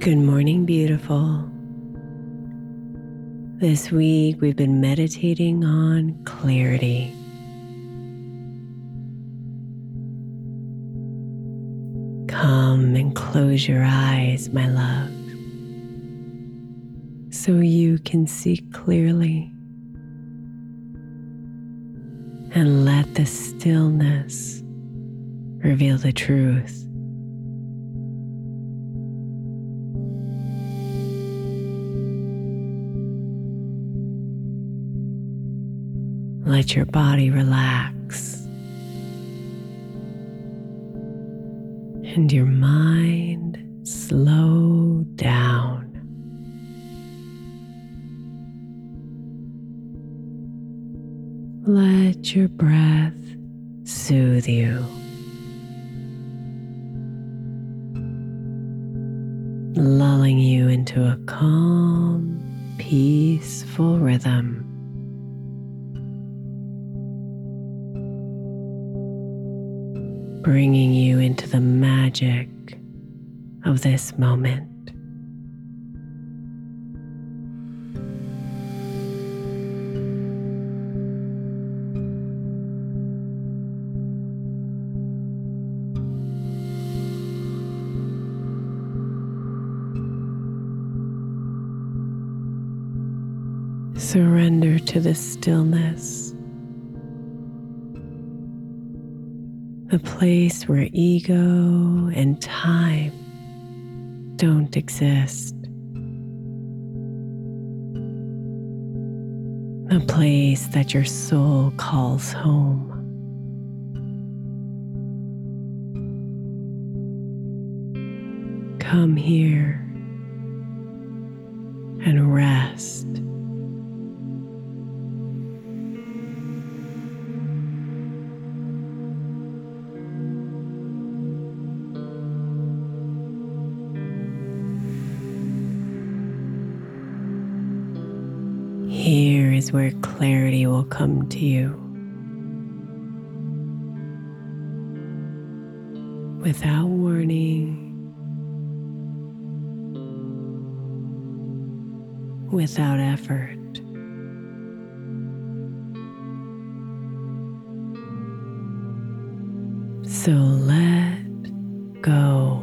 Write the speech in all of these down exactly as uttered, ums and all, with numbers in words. Good morning, beautiful. This week we've been meditating on clarity. Come and close your eyes, my love, so you can see clearly, and let the stillness reveal the truth. Let your body relax and your mind slow down. Let your breath soothe you. Lulling you into a calm, peaceful rhythm. Bringing you into the magic of this moment. Surrender to the stillness. The place where ego and time don't exist. The place that your soul calls home. Come here and rest. Here is where clarity will come to you. without warning, without effort. So let go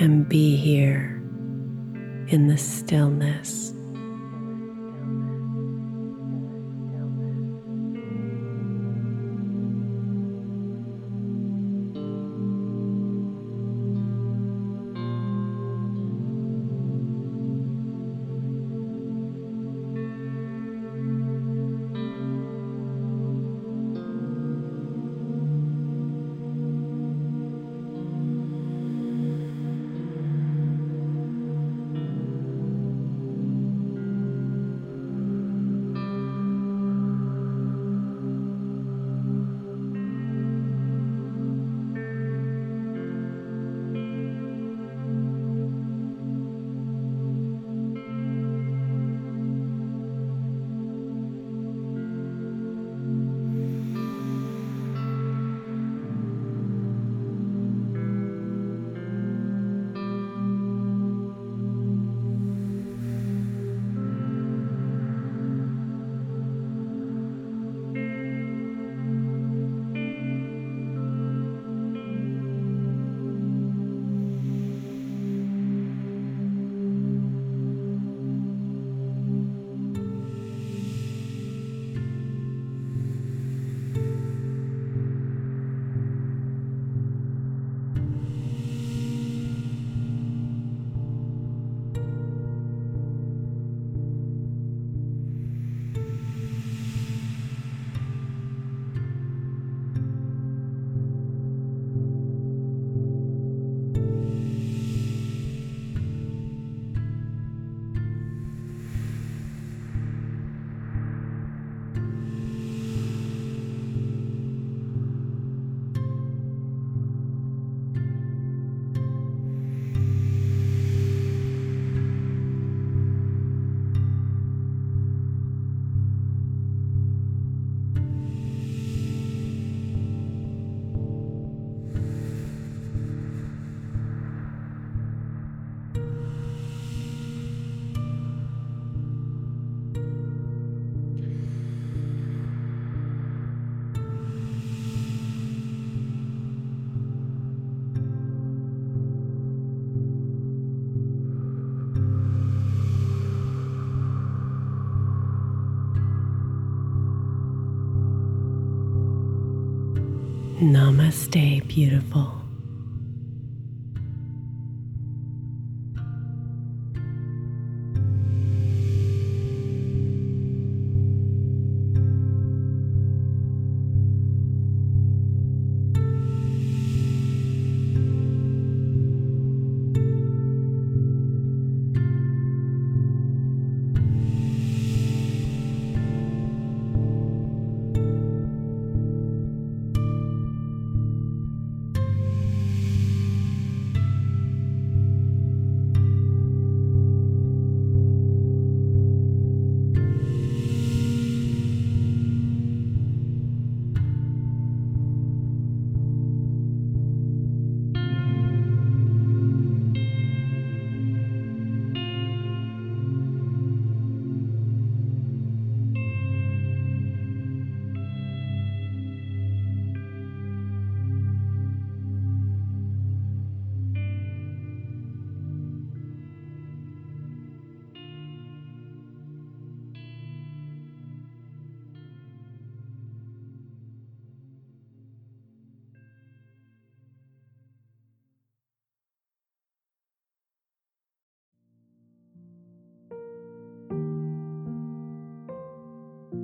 and be here in the stillness. Namaste, beautiful.